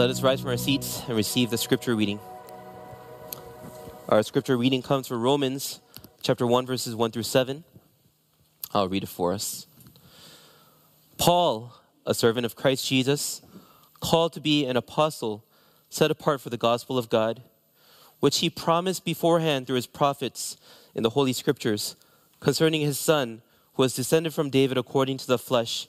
Let us rise from our seats and receive the scripture reading. Our scripture reading comes from Romans chapter 1, verses 1 through 7. I'll read it for us. Paul, a servant of Christ Jesus, called to be an apostle, set apart for the gospel of God, which he promised beforehand through his prophets in the Holy Scriptures, concerning his Son, who was descended from David according to the flesh,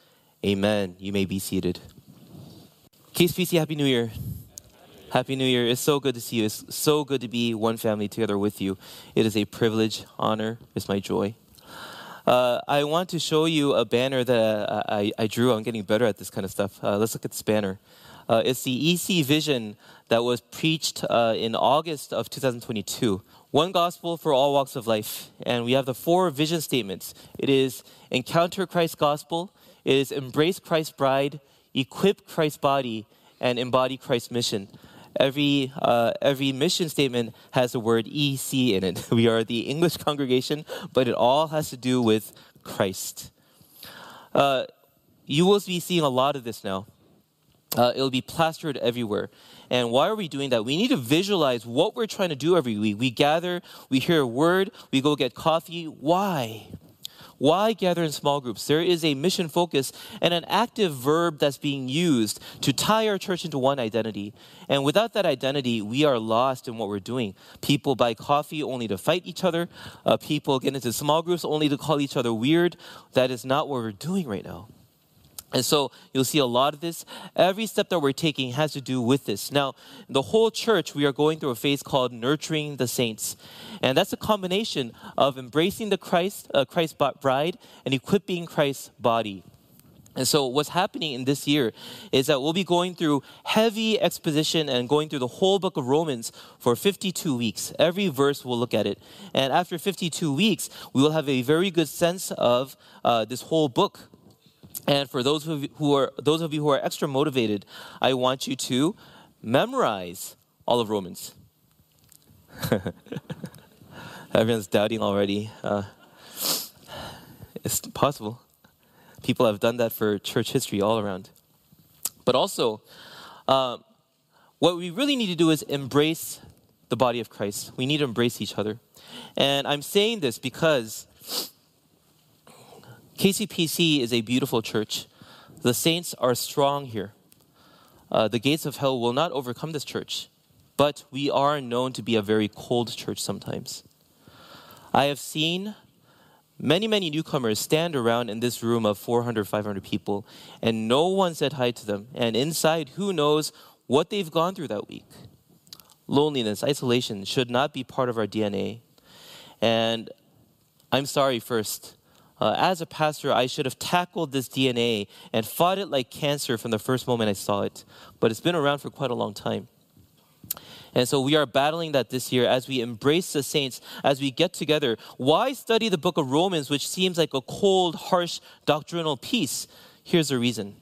Amen. You may be seated. KCPC, Happy New Year. Happy New Year. It's so good to see you. It's so good to be one family together with you. It is a privilege, honor. It's my joy. I want to show you a banner that I drew. I'm getting better at this kind of stuff. Let's look at this banner. It's the EC vision that was preached in August of 2022. One gospel for all walks of life. And we have the four vision statements. It is encounter Christ's gospel. It is embrace Christ's bride, equip Christ's body, and embody Christ's mission. Every mission statement has the word EC in it. We are the English congregation, but it all has to do with Christ. You will be seeing a lot of this now. It'll be plastered everywhere. And why are we doing that? We need to visualize what we're trying to do every week. We gather, we hear a word, we go get coffee. Why? Why gather in small groups? There is a mission focus and an active verb that's being used to tie our church into one identity. And without that identity, we are lost in what we're doing. People buy coffee only to fight each other. People get into small groups only to call each other weird. That is not what we're doing right now. And so you'll see a lot of this. Every step that we're taking has to do with this. Now, the whole church, we are going through a phase called nurturing the saints. And that's a combination of embracing the Christ's bride and equipping Christ's body. And so what's happening in this year is that we'll be going through heavy exposition and going through the whole book of Romans for 52 weeks. Every verse we'll look at it. And after 52 weeks, we will have a very good sense of this whole book. And for those of you who are extra motivated, I want you to memorize all of Romans. Everyone's doubting already. It's possible. People have done that for church history all around. But also, what we really need to do is embrace the body of Christ. We need to embrace each other. And I'm saying this because KCPC is a beautiful church. The saints are strong here. The gates of hell will not overcome this church, but we are known to be a very cold church sometimes. I have seen many, many newcomers stand around in this room of 400, 500 people, and no one said hi to them. And inside, who knows what they've gone through that week. Loneliness, isolation should not be part of our DNA. And I'm sorry first. As a pastor, I should have tackled this DNA and fought it like cancer from the first moment I saw it. But it's been around for quite a long time. And so we are battling that this year as we embrace the saints, as we get together. Why study the book of Romans, which seems like a cold, harsh doctrinal piece? Here's the reason.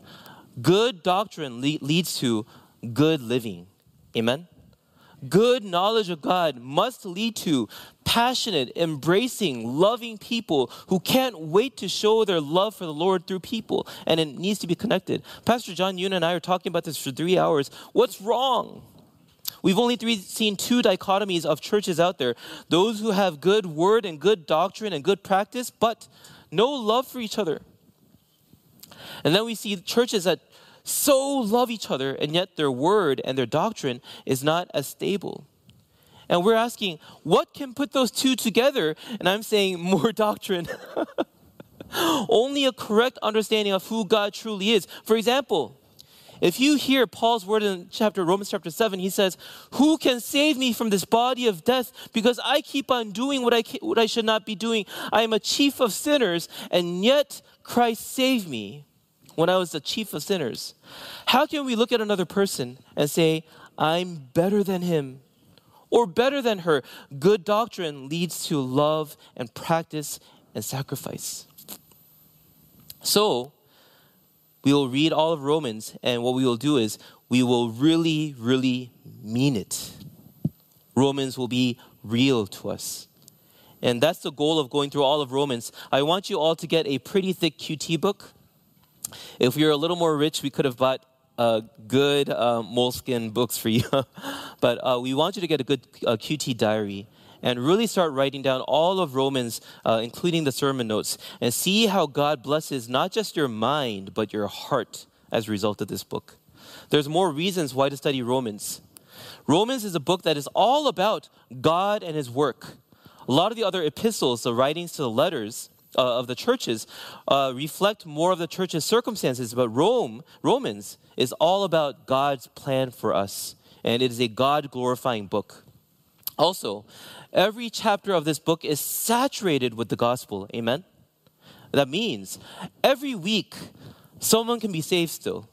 Good doctrine leads to good living. Amen? Good knowledge of God must lead to passionate, embracing, loving people who can't wait to show their love for the Lord through people. And it needs to be connected. Pastor John Yoon and I are talking about this for 3 hours. What's wrong? We've only seen two dichotomies of churches out there. Those who have good word and good doctrine and good practice, but no love for each other. And then we see churches that so love each other, and yet their word and their doctrine is not as stable. And we're asking, what can put those two together? And I'm saying more doctrine. Only a correct understanding of who God truly is. For example, if you hear Paul's word in Romans chapter 7, he says, who can save me from this body of death? Because I keep on doing what I should not be doing. I am a chief of sinners, and yet Christ saved me. when I was the chief of sinners. How can we look at another person and say, I'm better than him or better than her? Good doctrine leads to love and practice and sacrifice. So we will read all of Romans, and what we will do is we will really, really mean it. Romans will be real to us. And that's the goal of going through all of Romans. I want you all to get a pretty thick QT book. If we were a little more rich, we could have bought good moleskin books for you. But we want you to get a good QT diary and really start writing down all of Romans, including the sermon notes, and see how God blesses not just your mind, but your heart as a result of this book. There's more reasons why to study Romans. Romans is a book that is all about God and his work. A lot of the other epistles, the writings to the letters of the churches, reflect more of the church's circumstances, but Romans is all about God's plan for us, and it is a God-glorifying book. Also, every chapter of this book is saturated with the gospel, amen? That means every week, someone can be saved still.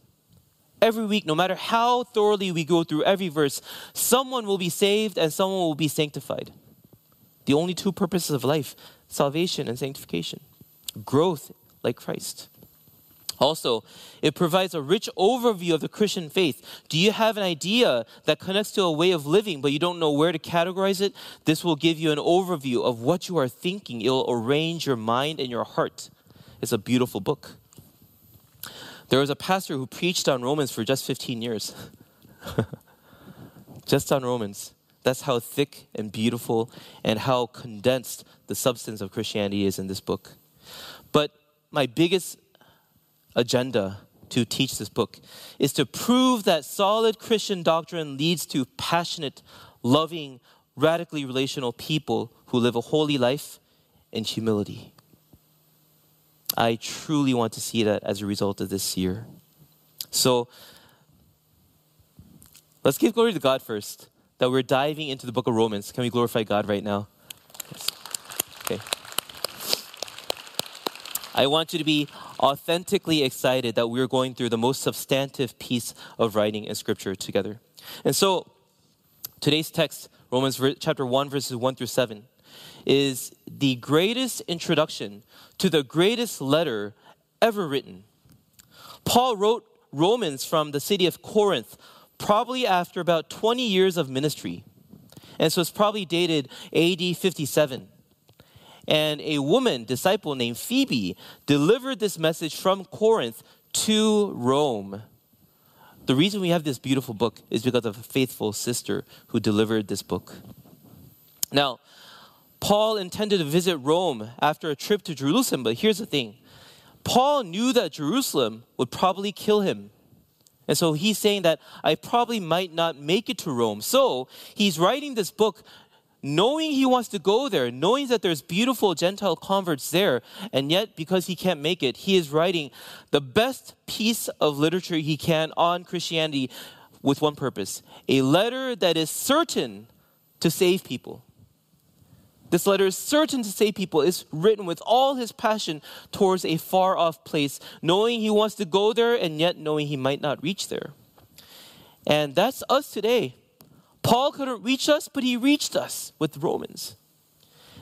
Every week, no matter how thoroughly we go through every verse, someone will be saved and someone will be sanctified. The only two purposes of life, salvation and sanctification. Growth like Christ. Also, it provides a rich overview of the Christian faith. Do you have an idea that connects to a way of living, but you don't know where to categorize it? This will give you an overview of what you are thinking. It will arrange your mind and your heart. It's a beautiful book. There was a pastor who preached on Romans for just 15 years. Just on Romans. That's how thick and beautiful and how condensed the substance of Christianity is in this book. But my biggest agenda to teach this book is to prove that solid Christian doctrine leads to passionate, loving, radically relational people who live a holy life in humility. I truly want to see that as a result of this year. So let's give glory to God first, that we're diving into the book of Romans. Can we glorify God right now? Yes. Okay. I want you to be authentically excited that we're going through the most substantive piece of writing in Scripture together. And so today's text, Romans chapter 1, verses 1 through 7, is the greatest introduction to the greatest letter ever written. Paul wrote Romans from the city of Corinth, probably after about 20 years of ministry. And so it's probably dated AD 57. And a woman, disciple named Phoebe, delivered this message from Corinth to Rome. The reason we have this beautiful book is because of a faithful sister who delivered this book. Now, Paul intended to visit Rome after a trip to Jerusalem, but here's the thing. Paul knew that Jerusalem would probably kill him. And so he's saying that I probably might not make it to Rome. So he's writing this book knowing he wants to go there, knowing that there's beautiful Gentile converts there. And yet, because he can't make it, he is writing the best piece of literature he can on Christianity with one purpose: a letter that is certain to save people. This letter is certain to save people. It's written with all his passion towards a far-off place, knowing he wants to go there and yet knowing he might not reach there. And that's us today. Paul couldn't reach us, but he reached us with Romans.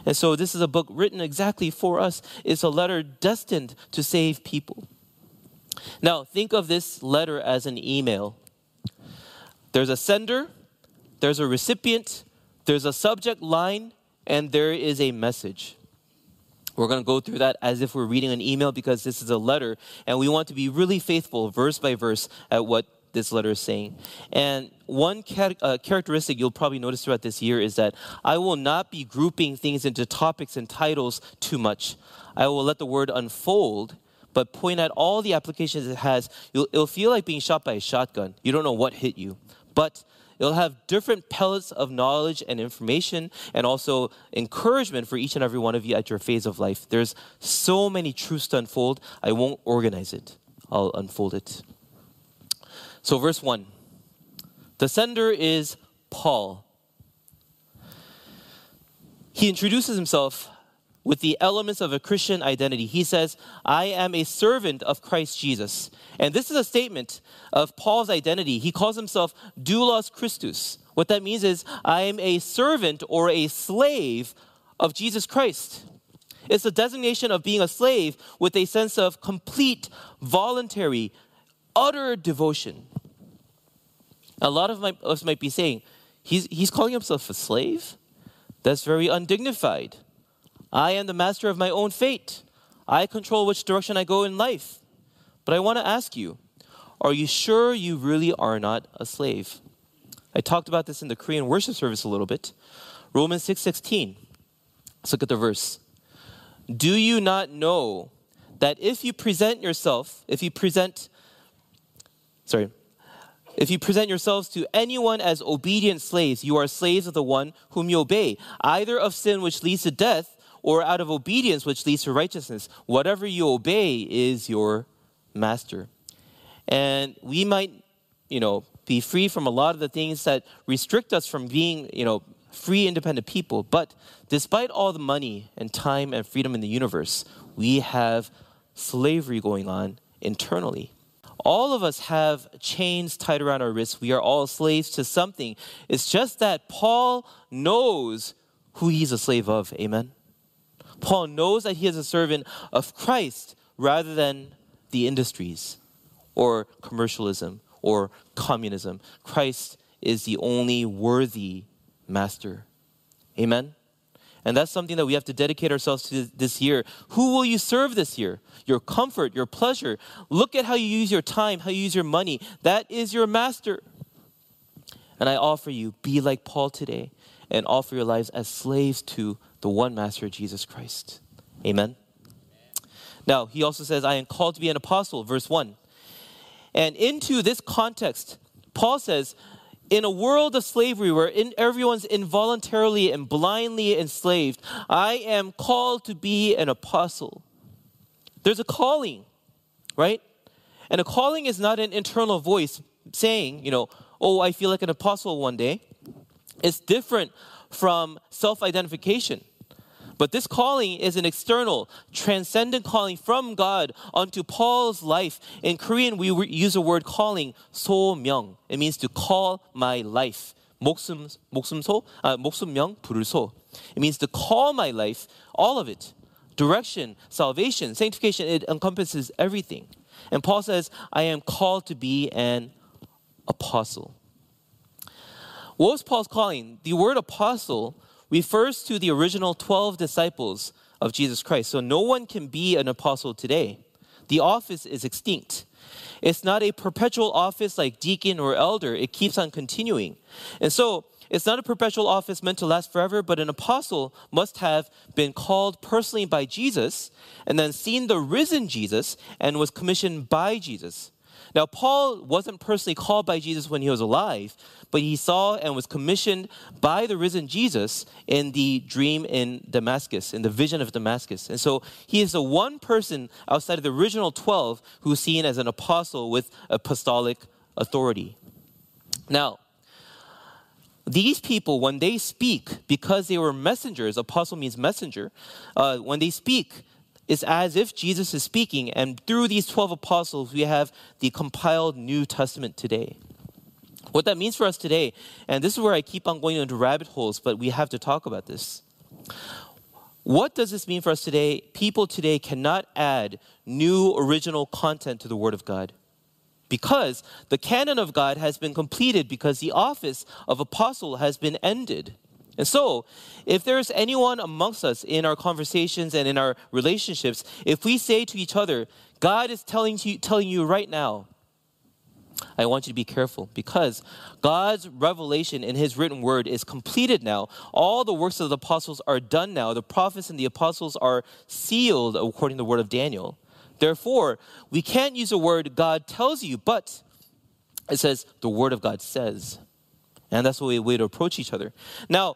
And so this is a book written exactly for us. It's a letter destined to save people. Now, think of this letter as an email. There's a sender, there's a recipient, there's a subject line, and there is a message. We're going to go through that as if we're reading an email because this is a letter, and we want to be really faithful verse by verse at what this letter is saying. And one characteristic you'll probably notice throughout this year is that I will not be grouping things into topics and titles too much. I will let the word unfold, but point out all the applications it has. It'll feel like being shot by a shotgun. You don't know what hit you, but it'll have different pellets of knowledge and information and also encouragement for each and every one of you at your phase of life. There's so many truths to unfold. I won't organize it. I'll unfold it. So verse 1. The sender is Paul. He introduces himself with the elements of a Christian identity. He says, I am a servant of Christ Jesus. And this is a statement of Paul's identity. He calls himself doulos Christus. What that means is, I am a servant or a slave of Jesus Christ. It's a designation of being a slave with a sense of complete, voluntary, utter devotion. A lot of us might be saying, he's calling himself a slave? That's very undignified. I am the master of my own fate. I control which direction I go in life. But I want to ask you, are you sure you really are not a slave? I talked about this in the Korean worship service a little bit. Romans 6:16. Let's look at the verse. Do you not know that if you present yourselves to anyone as obedient slaves, you are slaves of the one whom you obey, either of sin which leads to death or out of obedience which leads to righteousness. Whatever you obey is your master. And we might, be free from a lot of the things that restrict us from being, free, independent people. But despite all the money and time and freedom in the universe, we have slavery going on internally. All of us have chains tied around our wrists. We are all slaves to something. It's just that Paul knows who he's a slave of. Amen? Paul knows that he is a servant of Christ rather than the industries or commercialism or communism. Christ is the only worthy master. Amen? And that's something that we have to dedicate ourselves to this year. Who will you serve this year? Your comfort, your pleasure. Look at how you use your time, how you use your money. That is your master. And I offer you, be like Paul today and offer your lives as slaves to the one master, Jesus Christ. Amen? Now, he also says, I am called to be an apostle, verse 1. And into this context, Paul says, in a world of slavery where everyone's involuntarily and blindly enslaved, I am called to be an apostle. There's a calling, right? And a calling is not an internal voice saying, I feel like an apostle one day. It's different from self-identification. But this calling is an external, transcendent calling from God unto Paul's life. In Korean, we use the word calling, 소명. It means to call my life. 목숨명 부를 소. It means to call my life, all of it. Direction, salvation, sanctification, it encompasses everything. And Paul says, I am called to be an apostle. What was Paul's calling? The word apostle refers to the original 12 disciples of Jesus Christ. So no one can be an apostle today. The office is extinct. It's not a perpetual office like deacon or elder. It keeps on continuing. And so it's not a perpetual office meant to last forever, but an apostle must have been called personally by Jesus and then seen the risen Jesus and was commissioned by Jesus. Now, Paul wasn't personally called by Jesus when he was alive, but he saw and was commissioned by the risen Jesus in the dream in Damascus, in the vision of Damascus. And so he is the one person outside of the original 12 who's seen as an apostle with apostolic authority. Now, these people, when they speak, because they were messengers, apostle means messenger, when they speak, it's as if Jesus is speaking, and through these 12 apostles, we have the compiled New Testament today. What that means for us today, and this is where I keep on going into rabbit holes, but we have to talk about this. What does this mean for us today? People today cannot add new original content to the Word of God because the canon of God has been completed because the office of apostle has been ended. And so, if there's anyone amongst us in our conversations and in our relationships, if we say to each other, God is telling you right now, I want you to be careful because God's revelation in his written word is completed now. All the works of the apostles are done now. The prophets and the apostles are sealed according to the word of Daniel. Therefore, we can't use the word God tells you, but it says the word of God says. And that's the way to approach each other. Now,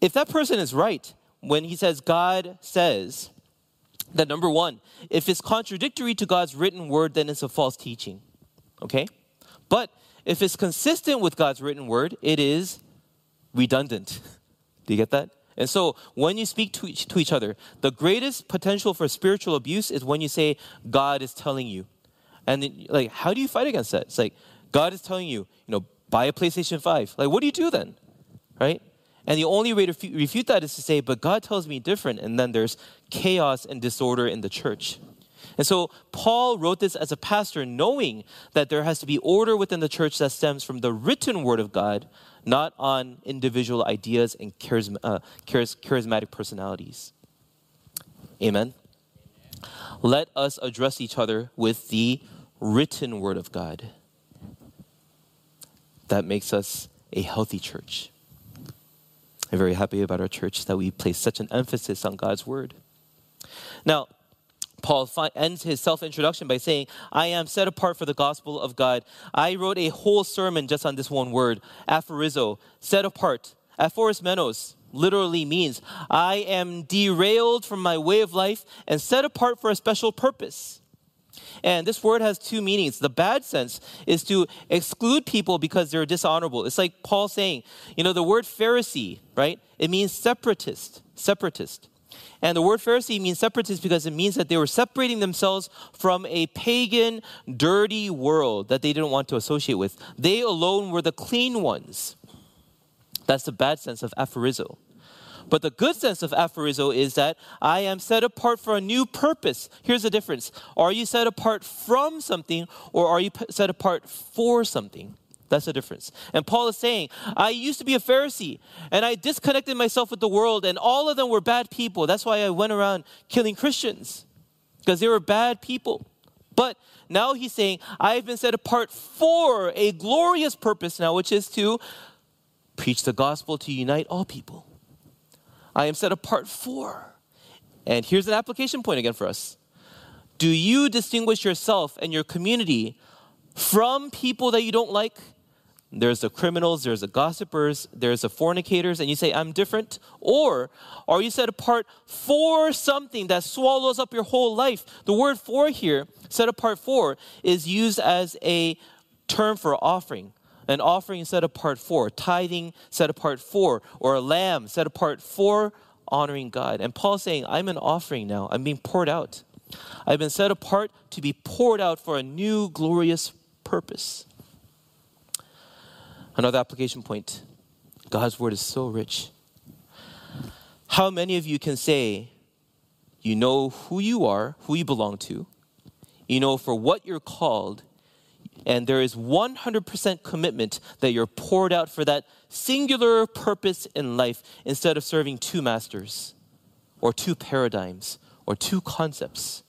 if that person is right, when he says God says, that number one, if it's contradictory to God's written word, then it's a false teaching. Okay? But if it's consistent with God's written word, it is redundant. Do you get that? And so when you speak to each other, the greatest potential for spiritual abuse is when you say, God is telling you. And then, like, how do you fight against that? It's like, God is telling you, you know, buy a PlayStation 5. Like, what do you do then? Right? And the only way to refute that is to say, but God tells me different. And then there's chaos and disorder in the church. And so Paul wrote this as a pastor, knowing that there has to be order within the church that stems from the written word of God, not on individual ideas and charismatic personalities. Amen. Let us address each other with the written word of God. That makes us a healthy church. I'm very happy about our church that we place such an emphasis on God's word. Now, Paul ends his self-introduction by saying, I am set apart for the gospel of God. I wrote a whole sermon just on this one word, aphorizo, set apart. Aphorismenos literally means I am derailed from my way of life and set apart for a special purpose. And this word has two meanings. The bad sense is to exclude people because they're dishonorable. It's like Paul saying, you know, the word Pharisee, right? It means separatist. And the word Pharisee means separatist because it means that they were separating themselves from a pagan, dirty world that they didn't want to associate with. They alone were the clean ones. That's the bad sense of aphorizo. But the good sense of aphorizo is that I am set apart for a new purpose. Here's the difference. Are you set apart from something or are you set apart for something? That's the difference. And Paul is saying, I used to be a Pharisee and I disconnected myself with the world and all of them were bad people. That's why I went around killing Christians because they were bad people. But now he's saying, I've been set apart for a glorious purpose now, which is to preach the gospel to unite all people. I am set apart for. And here's an application point again for us. Do you distinguish yourself and your community from people that you don't like? There's the criminals, there's the gossipers, there's the fornicators, and you say, I'm different? Or are you set apart for something that swallows up your whole life? The word for here, set apart for, is used as a term for offering. An offering set apart for, tithing set apart for, or a lamb set apart for honoring God. And Paul's saying, I'm an offering now. I'm being poured out. I've been set apart to be poured out for a new glorious purpose. Another application point. God's word is so rich. How many of you can say, you know who you are, who you belong to, you know for what you're called, and there is 100% commitment that you're poured out for that singular purpose in life instead of serving two masters or two paradigms or two concepts?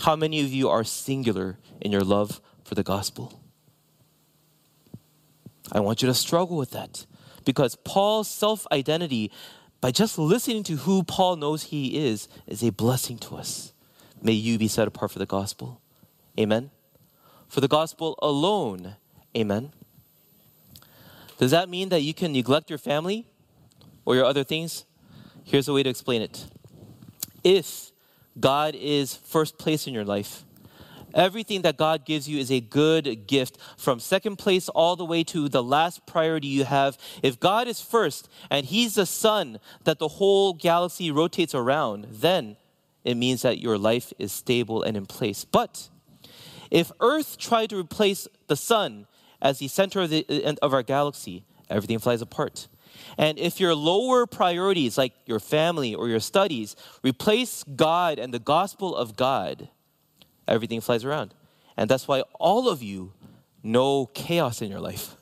How many of you are singular in your love for the gospel? I want you to struggle with that because Paul's self-identity, by just listening to who Paul knows he is a blessing to us. May you be set apart for the gospel. Amen. For the gospel alone. Amen. Does that mean that you can neglect your family or your other things? Here's a way to explain it. If God is first place in your life, everything that God gives you is a good gift from second place all the way to the last priority you have. If God is first and he's the sun that the whole galaxy rotates around, then it means that your life is stable and in place. But if Earth tried to replace the sun as the center of our galaxy, everything flies apart. And if your lower priorities, like your family or your studies, replace God and the gospel of God, everything flies around. And that's why all of you know chaos in your life,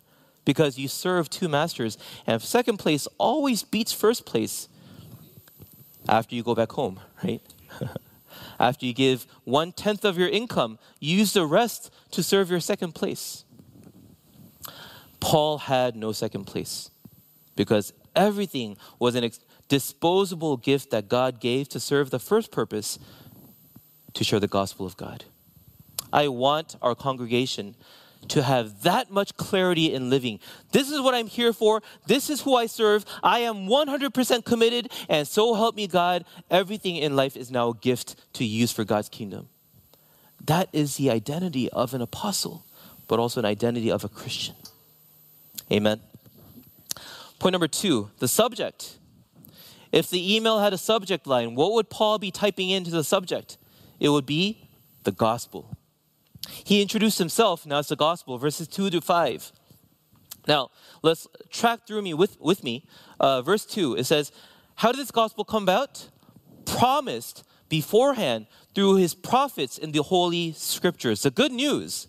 because you serve two masters. And second place always beats first place after you go back home, right? After you give 1/10 of your income, use the rest to serve your second place. Paul had no second place because everything was an disposable gift that God gave to serve the first purpose, to share the gospel of God. I want our congregation to have that much clarity in living. This is what I'm here for. This is who I serve. I am 100% committed, and so help me God, everything in life is now a gift to use for God's kingdom. That is the identity of an apostle, but also an identity of a Christian. Amen. Point number 2, the subject If the email had a subject line, what would Paul be typing into the subject? It would be the gospel. He introduced himself, now it's the gospel, verses 2 to 5. Now, let's track through with me. Verse 2, it says, how did this gospel come about? Promised beforehand through his prophets in the Holy Scriptures. The good news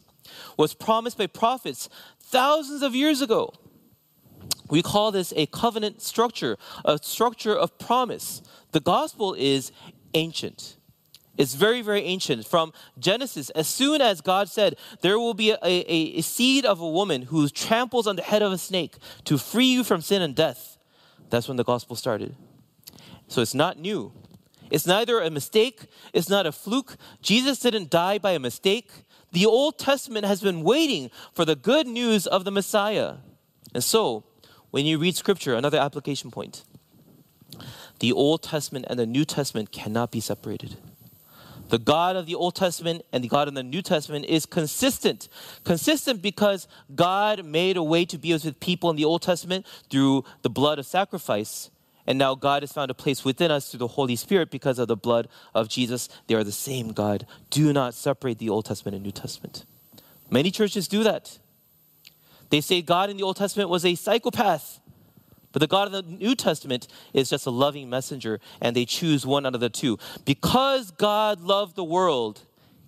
was promised by prophets thousands of years ago. We call this a covenant structure, a structure of promise. The gospel is ancient. It's very, very ancient. From Genesis, as soon as God said, there will be a seed of a woman who tramples on the head of a snake to free you from sin and death, that's when the gospel started. So it's not new. It's neither a mistake. It's not a fluke. Jesus didn't die by a mistake. The Old Testament has been waiting for the good news of the Messiah. And so, when you read Scripture, another application point. The Old Testament and the New Testament cannot be separated. The God of the Old Testament and the God of the New Testament is consistent. Consistent because God made a way to be with people in the Old Testament through the blood of sacrifice. And now God has found a place within us through the Holy Spirit because of the blood of Jesus. They are the same God. Do not separate the Old Testament and New Testament. Many churches do that. They say God in the Old Testament was a psychopath, but the God of the New Testament is just a loving messenger, and they choose one out of the two. Because God loved the world,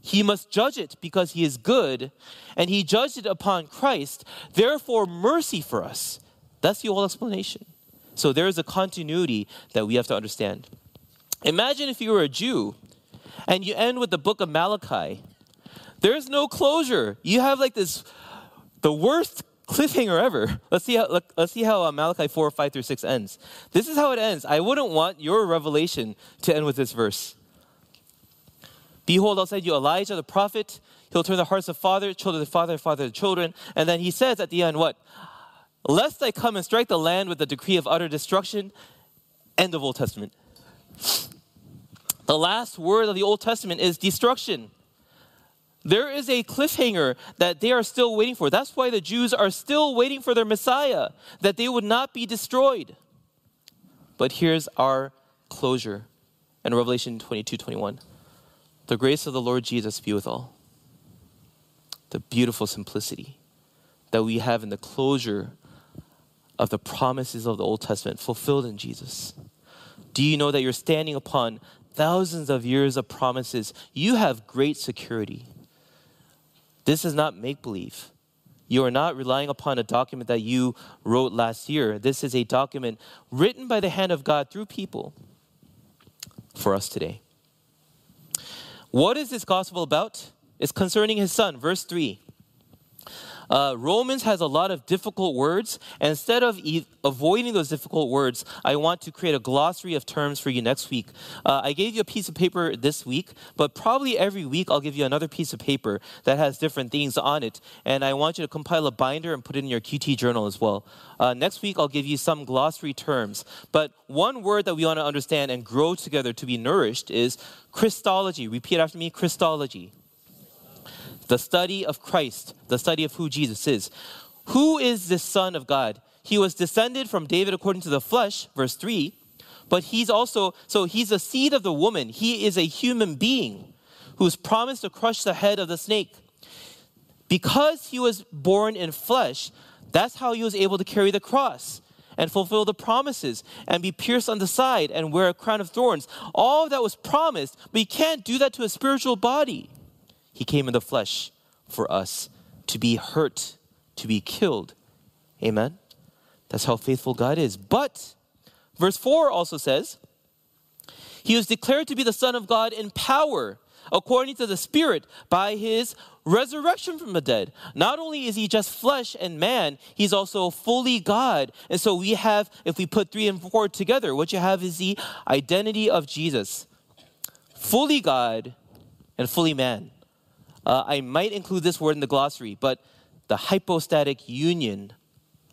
he must judge it because he is good, and he judged it upon Christ, therefore mercy for us. That's the whole explanation. So there is a continuity that we have to understand. Imagine if you were a Jew, and you end with the book of Malachi. There's no closure. You have like this... the worst cliffhanger ever. Let's see how Malachi 4, 5 through 6 ends. This is how it ends. I wouldn't want your revelation to end with this verse. Behold, I'll send you Elijah the prophet. He'll turn the hearts of father to children. And then he says at the end what? Lest I come and strike the land with the decree of utter destruction. End of Old Testament. The last word of the Old Testament is destruction. There is a cliffhanger that they are still waiting for. That's why the Jews are still waiting for their Messiah, that they would not be destroyed. But here's our closure in Revelation 22:21. The grace of the Lord Jesus be with all. The beautiful simplicity that we have in the closure of the promises of the Old Testament fulfilled in Jesus. Do you know that you're standing upon thousands of years of promises? You have great security. This is not make-believe. You are not relying upon a document that you wrote last year. This is a document written by the hand of God through people for us today. What is this gospel about? It's concerning his son. Verse 3. Romans has a lot of difficult words. And instead of avoiding those difficult words, I want to create a glossary of terms for you next week. I gave you a piece of paper this week, but probably every week I'll give you another piece of paper that has different things on it. And I want you to compile a binder and put it in your QT journal as well. Next week I'll give you some glossary terms. But one word that we want to understand and grow together to be nourished is Christology. Repeat after me, Christology. The study of Christ, the study of who Jesus is. Who is this Son of God? He was descended from David according to the flesh, verse 3. But he's a seed of the woman. He is a human being who's promised to crush the head of the snake. Because he was born in flesh, that's how he was able to carry the cross and fulfill the promises and be pierced on the side and wear a crown of thorns. All that was promised, but you can't do that to a spiritual body. He came in the flesh for us to be hurt, to be killed. Amen? That's how faithful God is. But verse 4 also says, he was declared to be the Son of God in power, according to the Spirit, by his resurrection from the dead. Not only is he just flesh and man, he's also fully God. And so we have, if we put 3 and 4 together, what you have is the identity of Jesus. Fully God and fully man. I might include this word in the glossary, but the hypostatic union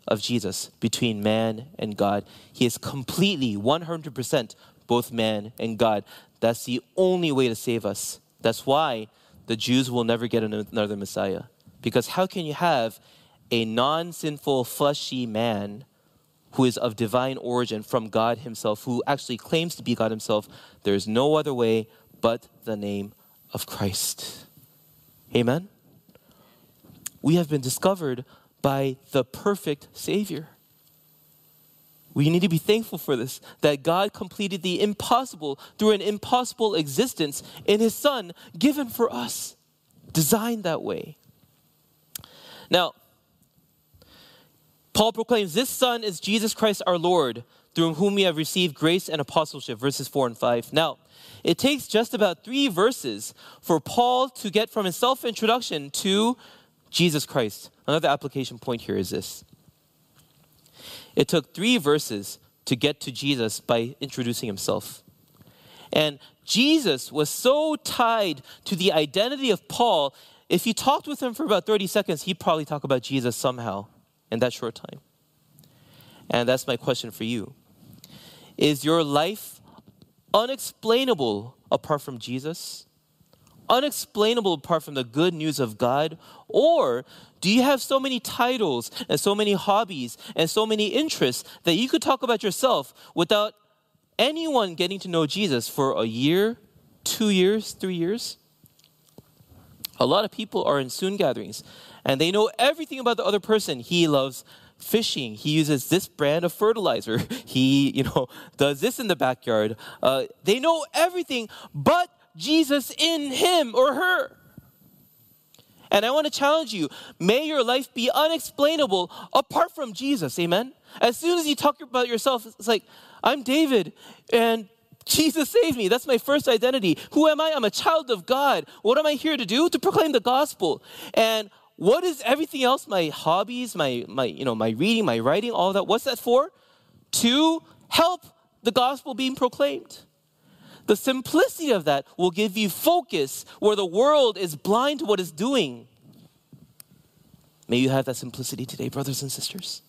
of Jesus between man and God. He is completely, 100%, both man and God. That's the only way to save us. That's why the Jews will never get another Messiah. Because how can you have a non-sinful, fleshy man who is of divine origin from God himself, who actually claims to be God himself. There is no other way but the name of Christ. Amen? We have been discovered by the perfect Savior. We need to be thankful for this, that God completed the impossible through an impossible existence in his Son, given for us, designed that way. Now, Paul proclaims, this Son is Jesus Christ our Lord, through whom we have received grace and apostleship, verses 4 and 5. Now, it takes just about 3 verses for Paul to get from his self-introduction to Jesus Christ. Another application point here is this. It took 3 verses to get to Jesus by introducing himself. And Jesus was so tied to the identity of Paul, if you talked with him for about 30 seconds, he'd probably talk about Jesus somehow in that short time. And that's my question for you. Is your life unexplainable apart from Jesus? Unexplainable apart from the good news of God? Or do you have so many titles and so many hobbies and so many interests that you could talk about yourself without anyone getting to know Jesus for a year, 2 years, 3 years? A lot of people are in soon gatherings and they know everything about the other person. He loves fishing. He uses this brand of fertilizer. He, does this in the backyard. They know everything but Jesus in him or her. And I want to challenge you, may your life be unexplainable apart from Jesus, amen? As soon as you talk about yourself, it's like, I'm David, and Jesus saved me. That's my first identity. Who am I? I'm a child of God. What am I here to do? To proclaim the gospel. And what is everything else? My hobbies, my reading, my writing, all that. What's that for? To help the gospel being proclaimed. The simplicity of that will give you focus where the world is blind to what it's doing. May you have that simplicity today, brothers and sisters.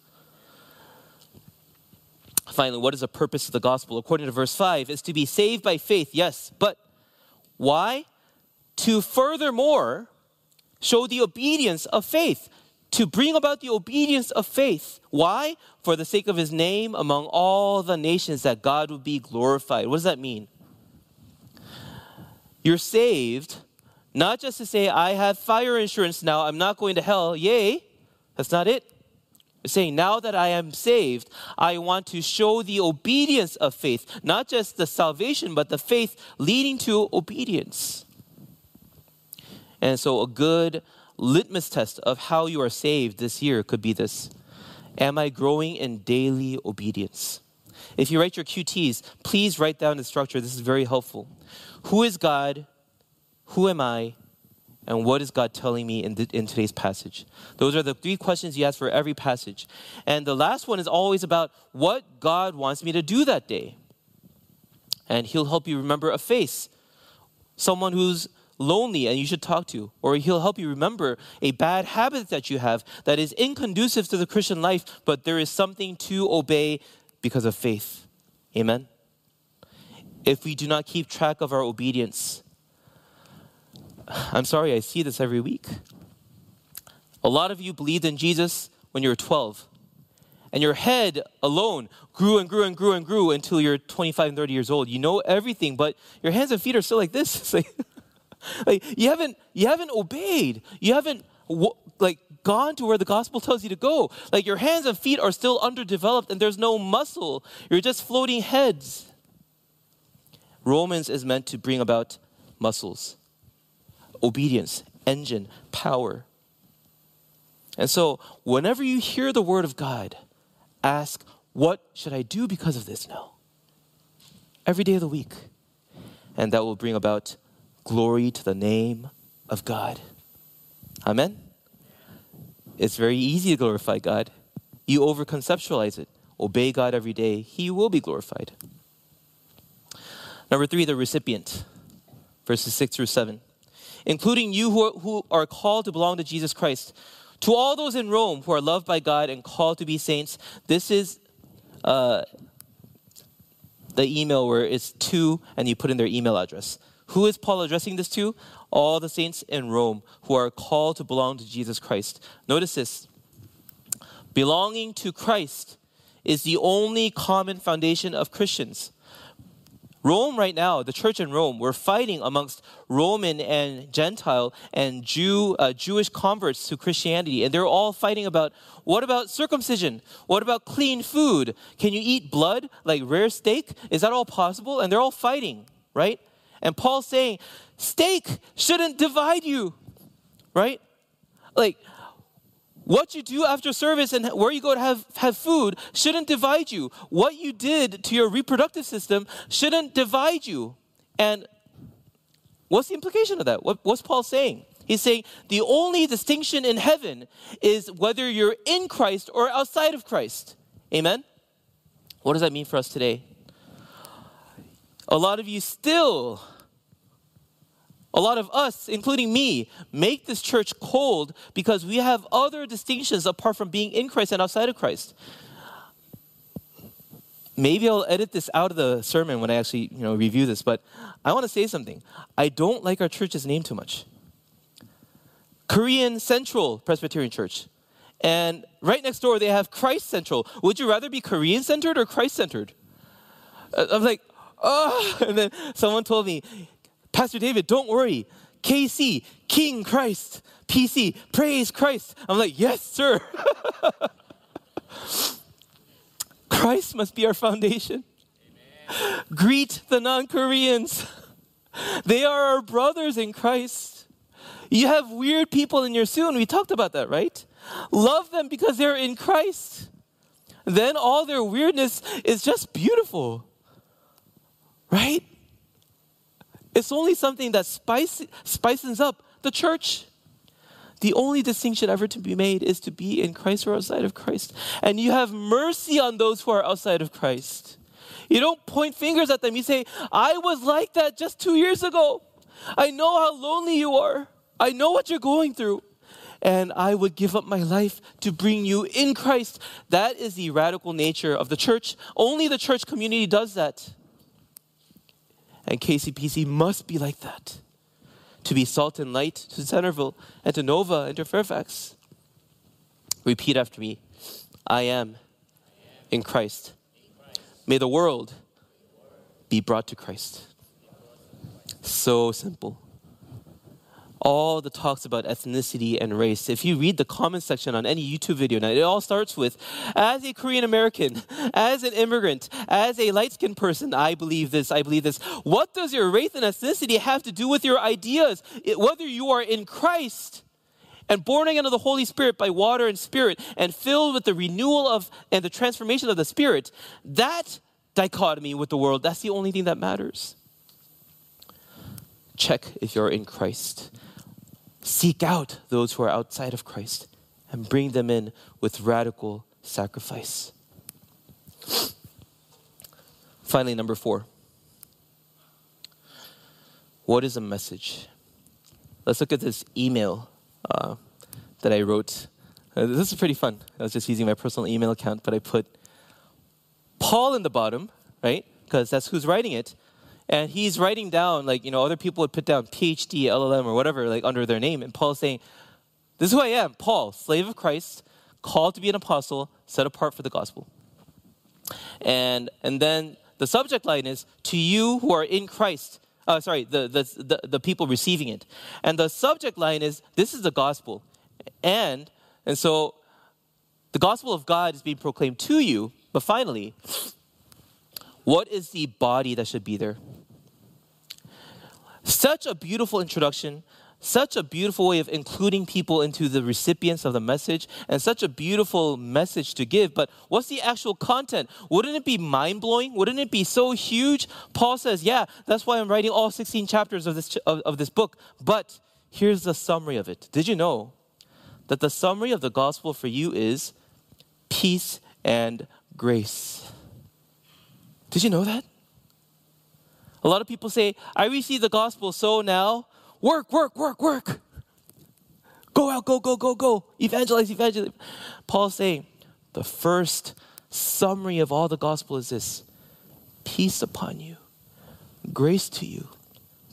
Finally, what is the purpose of the gospel? According to verse 5, is to be saved by faith, yes. But why? To furthermore show the obedience of faith. To bring about the obedience of faith. Why? For the sake of his name among all the nations, that God would be glorified. What does that mean? You're saved, not just to say, I have fire insurance now, I'm not going to hell, yay. That's not it. You're saying, now that I am saved, I want to show the obedience of faith. Not just the salvation, but the faith leading to obedience. And so a good litmus test of how you are saved this year could be this. Am I growing in daily obedience? If you write your QTs, please write down the structure. This is very helpful. Who is God? Who am I? And what is God telling me in today's passage? Those are the 3 questions you ask for every passage. And the last one is always about what God wants me to do that day. And he'll help you remember a face, someone who's lonely and you should talk to. Or he'll help you remember a bad habit that you have that is inconducive to the Christian life, but there is something to obey because of faith. Amen? If we do not keep track of our obedience, I'm sorry, I see this every week. A lot of you believed in Jesus when you were 12, and your head alone grew and grew and grew and grew until you're 25 and 30 years old. You know everything, but your hands and feet are still like this. It's like you haven't obeyed. You haven't gone to where the gospel tells you to go. Like your hands and feet are still underdeveloped and there's no muscle. You're just floating heads. Romans is meant to bring about muscles, obedience, engine, power. And so whenever you hear the word of God, ask, what should I do because of this now? Every day of the week. And that will bring about glory to the name of God. Amen? It's very easy to glorify God. You over-conceptualize it. Obey God every day. He will be glorified. Number 3, the recipient, verses 6 through 7. Including you who are called to belong to Jesus Christ. To all those in Rome who are loved by God and called to be saints, this is the email where it's to, and you put in their email address. Who is Paul addressing this to? All the saints in Rome who are called to belong to Jesus Christ. Notice this. Belonging to Christ is the only common foundation of Christians. Rome right now, the church in Rome, we're fighting amongst Roman and Gentile and Jewish converts to Christianity. And they're all fighting about, what about circumcision? What about clean food? Can you eat blood, like rare steak? Is that all possible? And they're all fighting, right? And Paul's saying, steak shouldn't divide you, right? Like, what you do after service and where you go to have food shouldn't divide you. What you did to your reproductive system shouldn't divide you. And what's the implication of that? What's Paul saying? He's saying the only distinction in heaven is whether you're in Christ or outside of Christ. Amen? What does that mean for us today? A lot of us, including me, make this church cold because we have other distinctions apart from being in Christ and outside of Christ. Maybe I'll edit this out of the sermon when I actually, review this, but I want to say something. I don't like our church's name too much. Korean Central Presbyterian Church. And right next door, they have Christ Central. Would you rather be Korean-centered or Christ-centered? I'm like, oh, and then someone told me, Pastor David, don't worry. KC, King Christ. PC, Praise Christ. I'm like, yes, sir. Christ must be our foundation. Amen. Greet the non-Koreans. They are our brothers in Christ. You have weird people in your soon. We talked about that, right? Love them because they're in Christ. Then all their weirdness is just beautiful, right? It's only something that spices up the church. The only distinction ever to be made is to be in Christ or outside of Christ. And you have mercy on those who are outside of Christ. You don't point fingers at them. You say, I was like that just 2 years ago. I know how lonely you are. I know what you're going through. And I would give up my life to bring you in Christ. That is the radical nature of the church. Only the church community does that. And KCPC must be like that, to be salt and light to Centerville and to Nova and to Fairfax. Repeat after me. I am in Christ. May the world be brought to Christ. So simple. All the talks about ethnicity and race. If you read the comment section on any YouTube video now, it all starts with, as a Korean American, as an immigrant, as a light-skinned person, I believe this. What does your race and ethnicity have to do with your ideas? Whether you are in Christ and born again of the Holy Spirit by water and spirit and filled with the renewal of and the transformation of the Spirit, that dichotomy with the world, that's the only thing that matters. Check if you're in Christ. Seek out those who are outside of Christ and bring them in with radical sacrifice. Finally, number 4. What is a message? Let's look at this email that I wrote. This is pretty fun. I was just using my personal email account, but I put Paul in the bottom, right? Because that's who's writing it. And he's writing down, other people would put down PhD, LLM, or whatever, under their name. And Paul's saying, this is who I am, Paul, slave of Christ, called to be an apostle, set apart for the gospel. And then the subject line is, to you who are in Christ, the people receiving it. And the subject line is, this is the gospel. And so the gospel of God is being proclaimed to you. But finally, what is the body that should be there? Such a beautiful introduction, such a beautiful way of including people into the recipients of the message, and such a beautiful message to give. But what's the actual content? Wouldn't it be mind-blowing? Wouldn't it be so huge? Paul says, yeah, that's why I'm writing all 16 chapters of this book. But here's the summary of it. Did you know that the summary of the gospel for you is peace and grace? Did you know that? A lot of people say, I received the gospel, so now work. Go out, go. Evangelize. Paul's saying, the first summary of all the gospel is this: peace upon you, grace to you,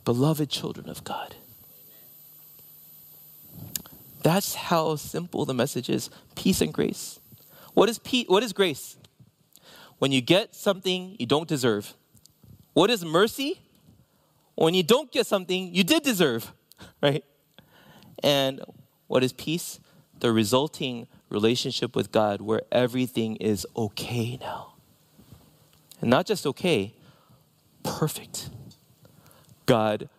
beloved children of God. That's how simple the message is, peace and grace. What is grace? when you get something you don't deserve. What is mercy? When you don't get something you did deserve, right? And what is peace? The resulting relationship with God where everything is okay now. And not just okay, perfect. God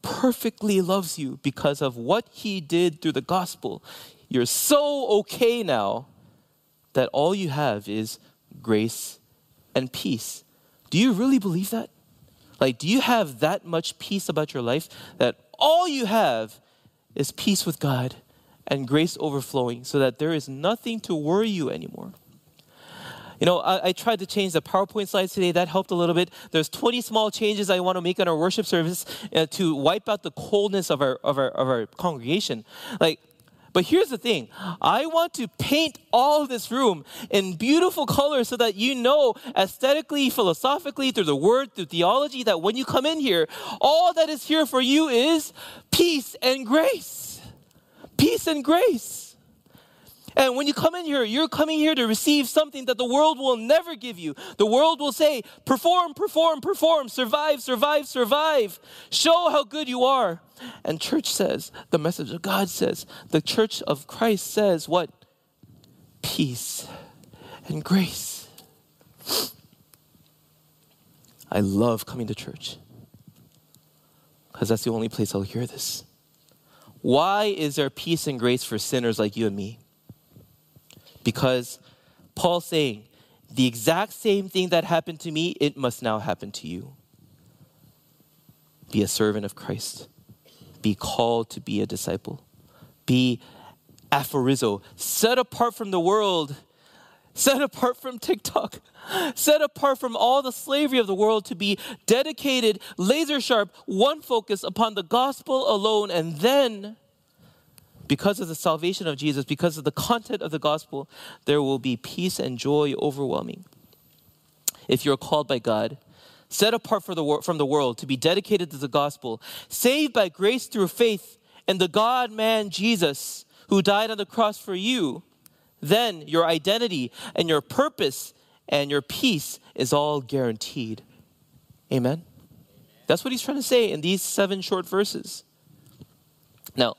perfectly loves you because of what he did through the gospel. You're so okay now that all you have is grace and peace. Do you really believe that? Like, do you have that much peace about your life that all you have is peace with God and grace overflowing so that there is nothing to worry you anymore? You know, I tried to change the PowerPoint slides today. That helped a little bit. There's 20 small changes I want to make on our worship service to wipe out the coldness of our congregation. Like, but here's the thing. I want to paint all of this room in beautiful colors so that you know aesthetically, philosophically, through the word, through theology, that when you come in here, all that is here for you is peace and grace. Peace and grace. And when you come in here, you're coming here to receive something that the world will never give you. The world will say, perform, perform, perform, survive, survive, survive. Show how good you are. And church says, the message of God says, the church of Christ says what? Peace and grace. I love coming to church because that's the only place I'll hear this. Why is there peace and grace for sinners like you and me? Because Paul's saying, the exact same thing that happened to me, it must now happen to you. Be a servant of Christ. Be called to be a disciple. Be aphorizo, set apart from the world, set apart from TikTok, set apart from all the slavery of the world to be dedicated, laser sharp, one focus upon the gospel alone. And then, because of the salvation of Jesus, because of the content of the gospel, there will be peace and joy overwhelming. If you're called by God, set apart from the world to be dedicated to the gospel, saved by grace through faith in the God-man Jesus who died on the cross for you, then your identity and your purpose and your peace is all guaranteed. Amen? That's what he's trying to say in these 7 short verses. Now,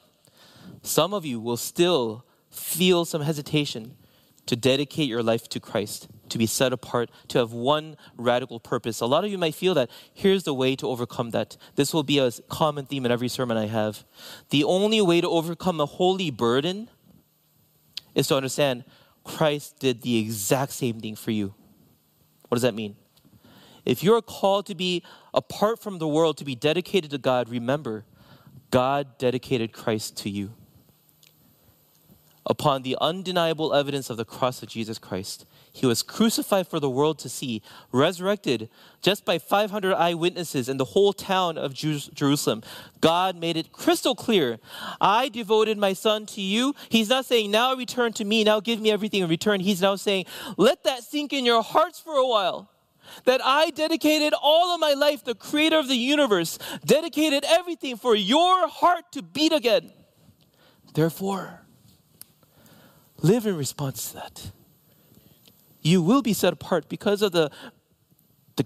some of you will still feel some hesitation to dedicate your life to Christ, to be set apart, to have one radical purpose. A lot of you might feel that. Here's the way to overcome that. This will be a common theme in every sermon I have. The only way to overcome a holy burden is to understand Christ did the exact same thing for you. What does that mean? If you're called to be apart from the world, to be dedicated to God, remember, God dedicated Christ to you. Upon the undeniable evidence of the cross of Jesus Christ, he was crucified for the world to see, resurrected just by 500 eyewitnesses in the whole town of Jerusalem. God made it crystal clear. I devoted my son to you. He's not saying, now return to me, now give me everything in return. He's now saying, let that sink in your hearts for a while. That I dedicated all of my life, the creator of the universe, dedicated everything for your heart to beat again. Therefore, live in response to that. You will be set apart because of the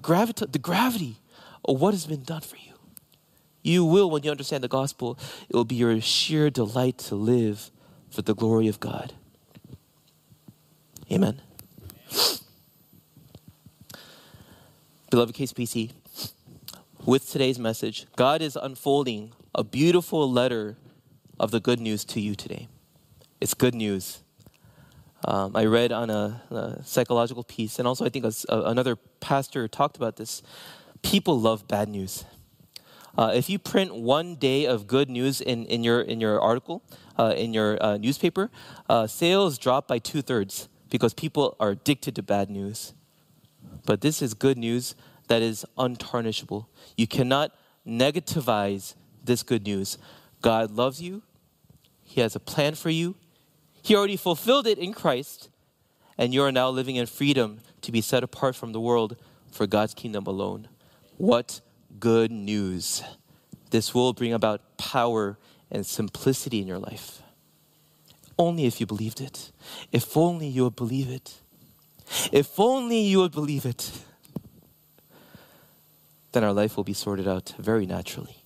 gravity of what has been done for you. You will, when you understand the gospel, it will be your sheer delight to live for the glory of God. Amen. Beloved KCPC, with today's message, God is unfolding a beautiful letter of the good news to you today. It's good news. I read on a psychological piece, and also I think another pastor talked about this. People love bad news. If you print one day of good news in your article, in your newspaper, sales drop by 2/3 because people are addicted to bad news. But this is good news that is untarnishable. You cannot negativize this good news. God loves you. He has a plan for you. He already fulfilled it in Christ. And you are now living in freedom to be set apart from the world for God's kingdom alone. What good news. This will bring about power and simplicity in your life. Only if you believed it. If only you would believe it. If only you would believe it, then our life will be sorted out very naturally.